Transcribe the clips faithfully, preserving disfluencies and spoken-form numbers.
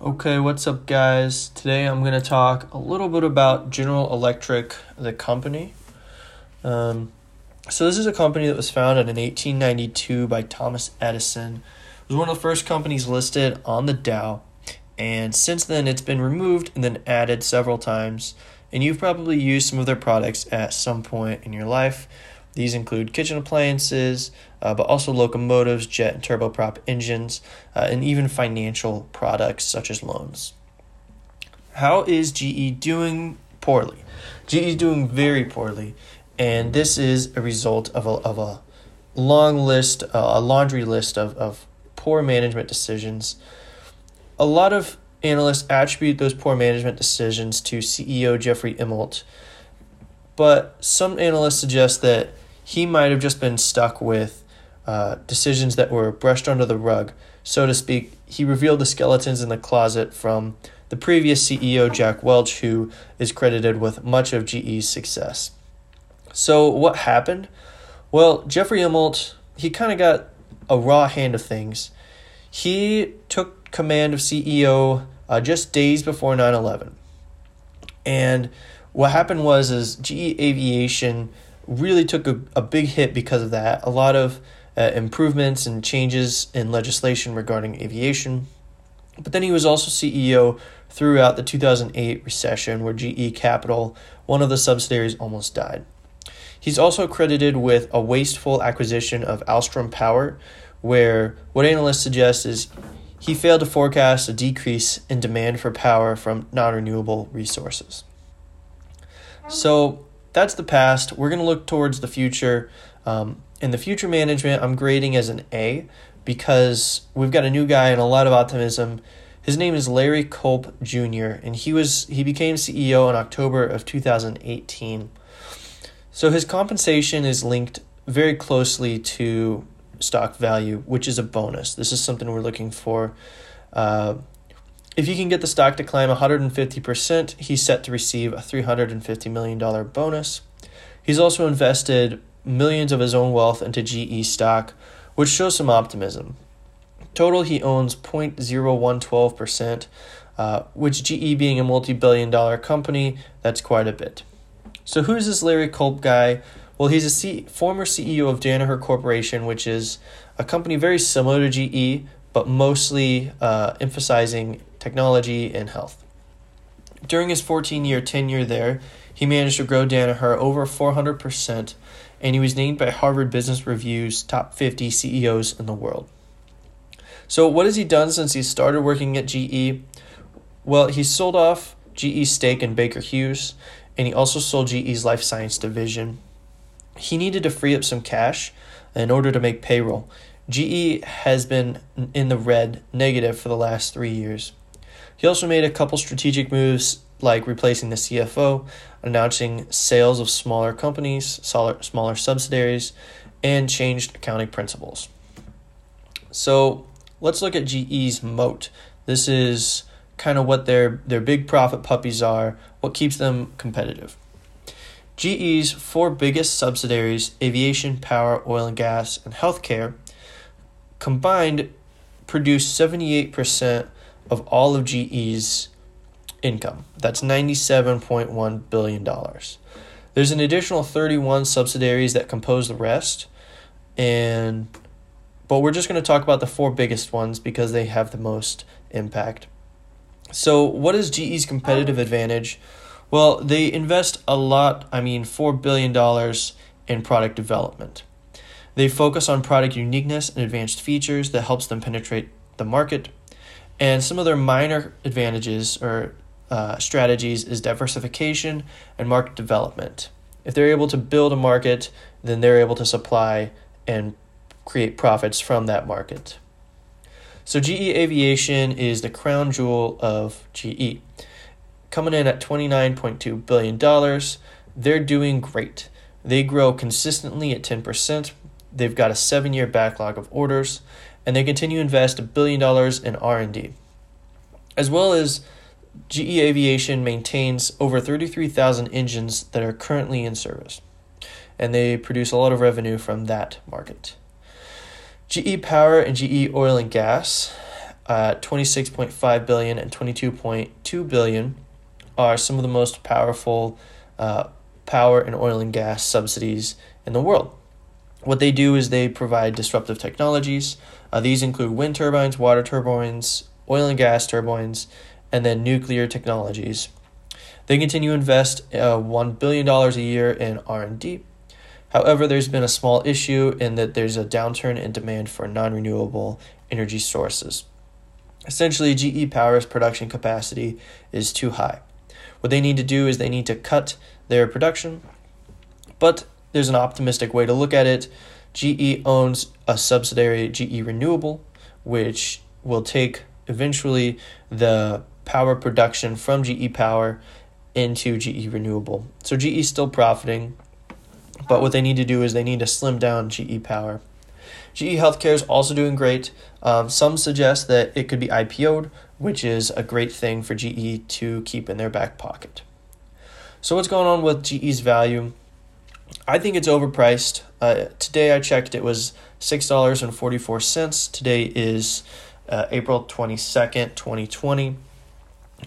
Okay, what's up guys? Today I'm going to talk a little bit about General Electric, the company. Um, so this is a company that was founded in eighteen ninety-two by Thomas Edison. It was one of the first companies listed on the Dow, and since then it's been removed and then added several times, and you've probably used some of their products at some point in your life. These include kitchen appliances, uh, but also locomotives, jet and turboprop engines, uh, and even financial products such as loans. How is G E doing poorly? G E is doing very poorly, and this is a result of a, of a long list, uh, a laundry list of, of poor management decisions. A lot of analysts attribute those poor management decisions to C E O Jeffrey Immelt, but some analysts suggest that he might have just been stuck with uh, decisions that were brushed under the rug. So to speak, he revealed the skeletons in the closet from the previous C E O, Jack Welch, who is credited with much of G E's success. So what happened? Well, Jeffrey Immelt, he kind of got a raw hand of things. He took command of C E O uh, just days before nine eleven. And what happened was is G E Aviation really took a, a big hit because of that. A lot of uh, improvements and changes in legislation regarding aviation. But then he was also C E O throughout the two thousand eight recession where G E Capital, one of the subsidiaries, almost died. He's also credited with a wasteful acquisition of Alstom Power, where what analysts suggest is he failed to forecast a decrease in demand for power from non-renewable resources. So that's the past. We're going to look towards the future. Um, and the future management, I'm grading as an A because we've got a new guy and a lot of optimism. His name is Larry Culp Junior, and he was he became C E O in October of two thousand eighteen. So his compensation is linked very closely to stock value, which is a bonus. This is something we're looking for. Uh, If you can get the stock to climb one hundred fifty percent, he's set to receive a three hundred fifty million dollars bonus. He's also invested millions of his own wealth into G E stock, which shows some optimism. Total, he owns zero point zero one one two percent, uh, which G E being a multi-billion dollar company, that's quite a bit. So who's this Larry Culp guy? Well, he's a C- former C E O of Danaher Corporation, which is a company very similar to G E, but mostly uh, emphasizing technology and health. During his fourteen-year tenure there, he managed to grow Danaher over four hundred percent, and he was named by Harvard Business Review's top fifty C E Os in the world. So what has he done since he started working at G E? Well, he sold off G E's stake in Baker Hughes, and he also sold G E's life science division. He needed to free up some cash in order to make payroll. G E has been in the red negative for the last three years. He also made a couple strategic moves like replacing the C F O, announcing sales of smaller companies, smaller subsidiaries, and changed accounting principles. So let's look at G E's moat. This is kind of what their, their big profit puppies are, what keeps them competitive. G E's four biggest subsidiaries, aviation, power, oil and gas, and healthcare, combined produce seventy-eight percent of all of G E's income. That's ninety-seven point one billion dollars. There's an additional thirty-one subsidiaries that compose the rest, and but we're just going to talk about the four biggest ones because they have the most impact. So what is G E's competitive advantage? Well, they invest a lot, I mean four billion dollars in product development. They focus on product uniqueness and advanced features that helps them penetrate the market. And some of their minor advantages or uh, strategies is diversification and market development. If they're able to build a market, then they're able to supply and create profits from that market. So G E Aviation is the crown jewel of G E. Coming in at twenty-nine point two billion dollars, they're doing great. They grow consistently at ten percent. They've got a seven-year backlog of orders, and they continue to invest a billion dollars in R and D. As well as G E Aviation maintains over thirty-three thousand engines that are currently in service, and they produce a lot of revenue from that market. G E Power and G E Oil and Gas uh, twenty-six point five billion dollars and twenty-two point two billion dollars are some of the most powerful uh, power and oil and gas subsidies in the world. What they do is they provide disruptive technologies. Uh, these include wind turbines, water turbines, oil and gas turbines, and then nuclear technologies. They continue to invest uh, one billion dollars a year in R and D. However, there's been a small issue in that there's a downturn in demand for non-renewable energy sources. Essentially, G E Power's production capacity is too high. What they need to do is they need to cut their production, but there's an optimistic way to look at it. G E owns a subsidiary, G E Renewable, which will take eventually the power production from G E Power into G E Renewable. So G E is still profiting, but what they need to do is they need to slim down G E Power. G E Healthcare is also doing great. Um, some suggest that it could be I P O'd, which is a great thing for G E to keep in their back pocket. So what's going on with G E's value? I think it's overpriced. Uh, today I checked, it was six dollars and forty-four cents. Today is uh, April twenty-second, twenty twenty.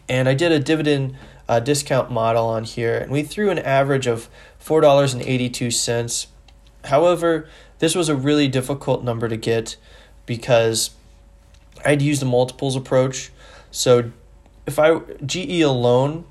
And I did a dividend uh, discount model on here, and we threw an average of four dollars and eighty-two cents. However, this was a really difficult number to get because I'd used a multiples approach. So if I G E alone,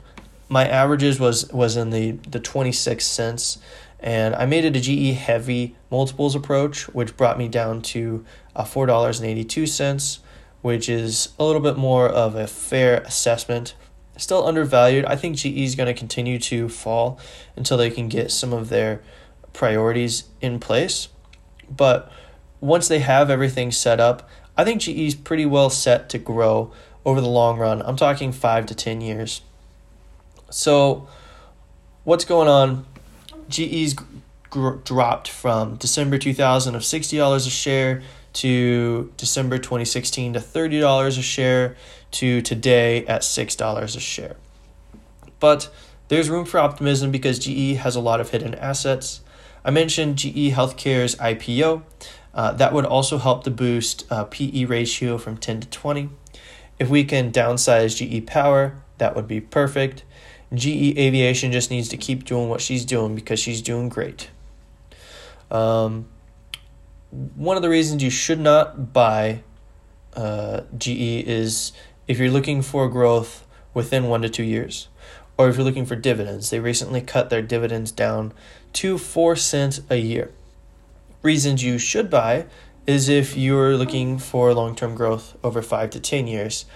my averages was, was in the, the twenty-six cents, and I made it a G E heavy multiples approach, which brought me down to uh, four dollars and eighty-two cents, which is a little bit more of a fair assessment. Still undervalued. I think G E is going to continue to fall until they can get some of their priorities in place. But once they have everything set up, I think G E is pretty well set to grow over the long run. I'm talking five to ten years. So what's going on? G E's gr- dropped from December two thousand of sixty dollars a share to December twenty sixteen to thirty dollars a share to today at six dollars a share. But there's room for optimism because G E has a lot of hidden assets. I mentioned G E Healthcare's I P O. Uh, that would also help to boost uh, P E ratio from ten to twenty. If we can downsize G E Power, that would be perfect. G E Aviation just needs to keep doing what she's doing because she's doing great. Um, one of the reasons you should not buy uh, G E is if you're looking for growth within one to two years, or if you're looking for dividends. They recently cut their dividends down to four cents a year. Reasons you should buy is if you're looking for long-term growth over five to ten years.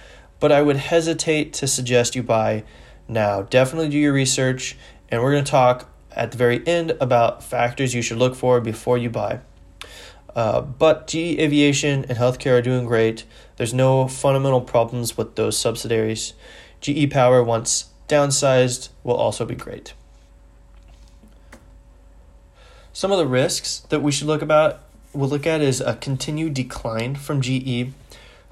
But I would hesitate to suggest you buy now. Definitely do your research, and we're going to talk at the very end about factors you should look for before you buy. Uh, but G E Aviation and Healthcare are doing great. There's no fundamental problems with those subsidiaries. G E Power, once downsized, will also be great. Some of the risks that we should look about, we'll look at is a continued decline from G E.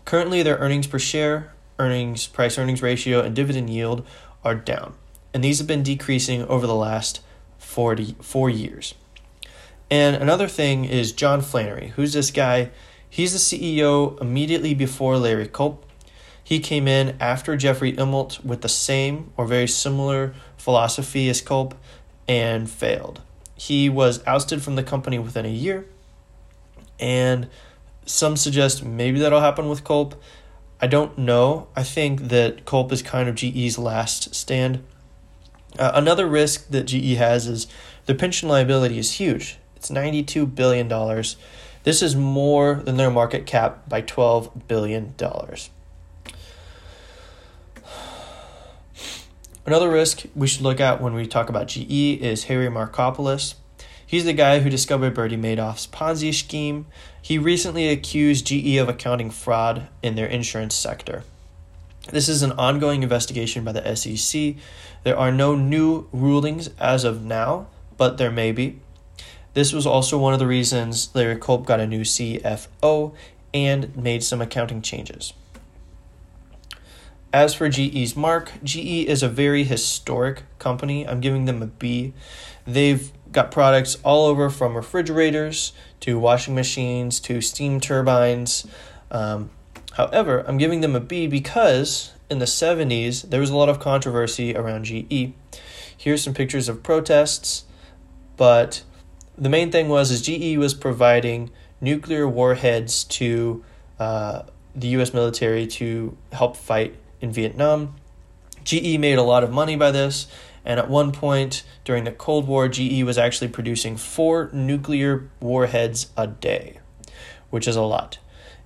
Currently, their earnings per share, earnings, price earnings ratio, and dividend yield are down, and these have been decreasing over the last forty-four years. And another thing is John Flannery. Who's this guy? He's the C E O immediately before Larry Culp. He came in after Jeffrey Immelt with the same or very similar philosophy as Culp and failed. He was ousted from the company within a year, and some suggest maybe that'll happen with Culp. I don't know. I think that Culp is kind of G E's last stand. Uh, another risk that G E has is their pension liability is huge. It's ninety-two billion dollars. This is more than their market cap by twelve billion dollars. Another risk we should look at when we talk about G E is Harry Markopoulos. He's the guy who discovered Bernie Madoff's Ponzi scheme. He recently accused G E of accounting fraud in their insurance sector. This is an ongoing investigation by the S E C. There are no new rulings as of now, but there may be. This was also one of the reasons Larry Culp got a new C F O and made some accounting changes. As for G E's mark, G E is a very historic company. I'm giving them a B. They've got products all over, from refrigerators to washing machines to steam turbines. Um, However, I'm giving them a B because in the seventies, there was a lot of controversy around G E. Here's some pictures of protests, but the main thing was is G E was providing nuclear warheads to uh, the U S military to help fight in Vietnam. G E made a lot of money by this, and at one point during the Cold War, G E was actually producing four nuclear warheads a day, which is a lot.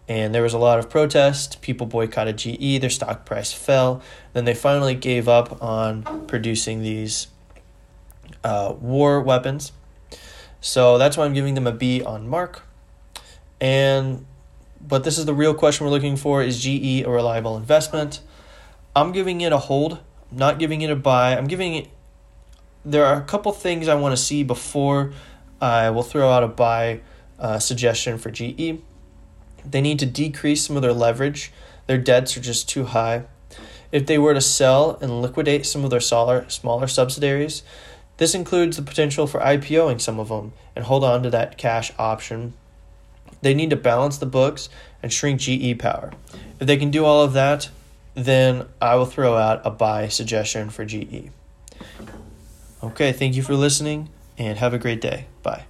And there was a lot of protest. People boycotted G E. Their stock price fell. Then they finally gave up on producing these uh, war weapons. So that's why I'm giving them a B on mark. And but this is the real question we're looking for. Is G E a reliable investment? I'm giving it a hold. I'm not giving it a buy. I'm giving it... There are a couple things I want to see before I will throw out a buy uh, suggestion for G E. They need to decrease some of their leverage. Their debts are just too high. If they were to sell and liquidate some of their smaller, smaller subsidiaries, this includes the potential for IPOing some of them and hold on to that cash option. They need to balance the books and shrink G E Power. If they can do all of that, then I will throw out a buy suggestion for G E. Okay, thank you for listening and have a great day. Bye.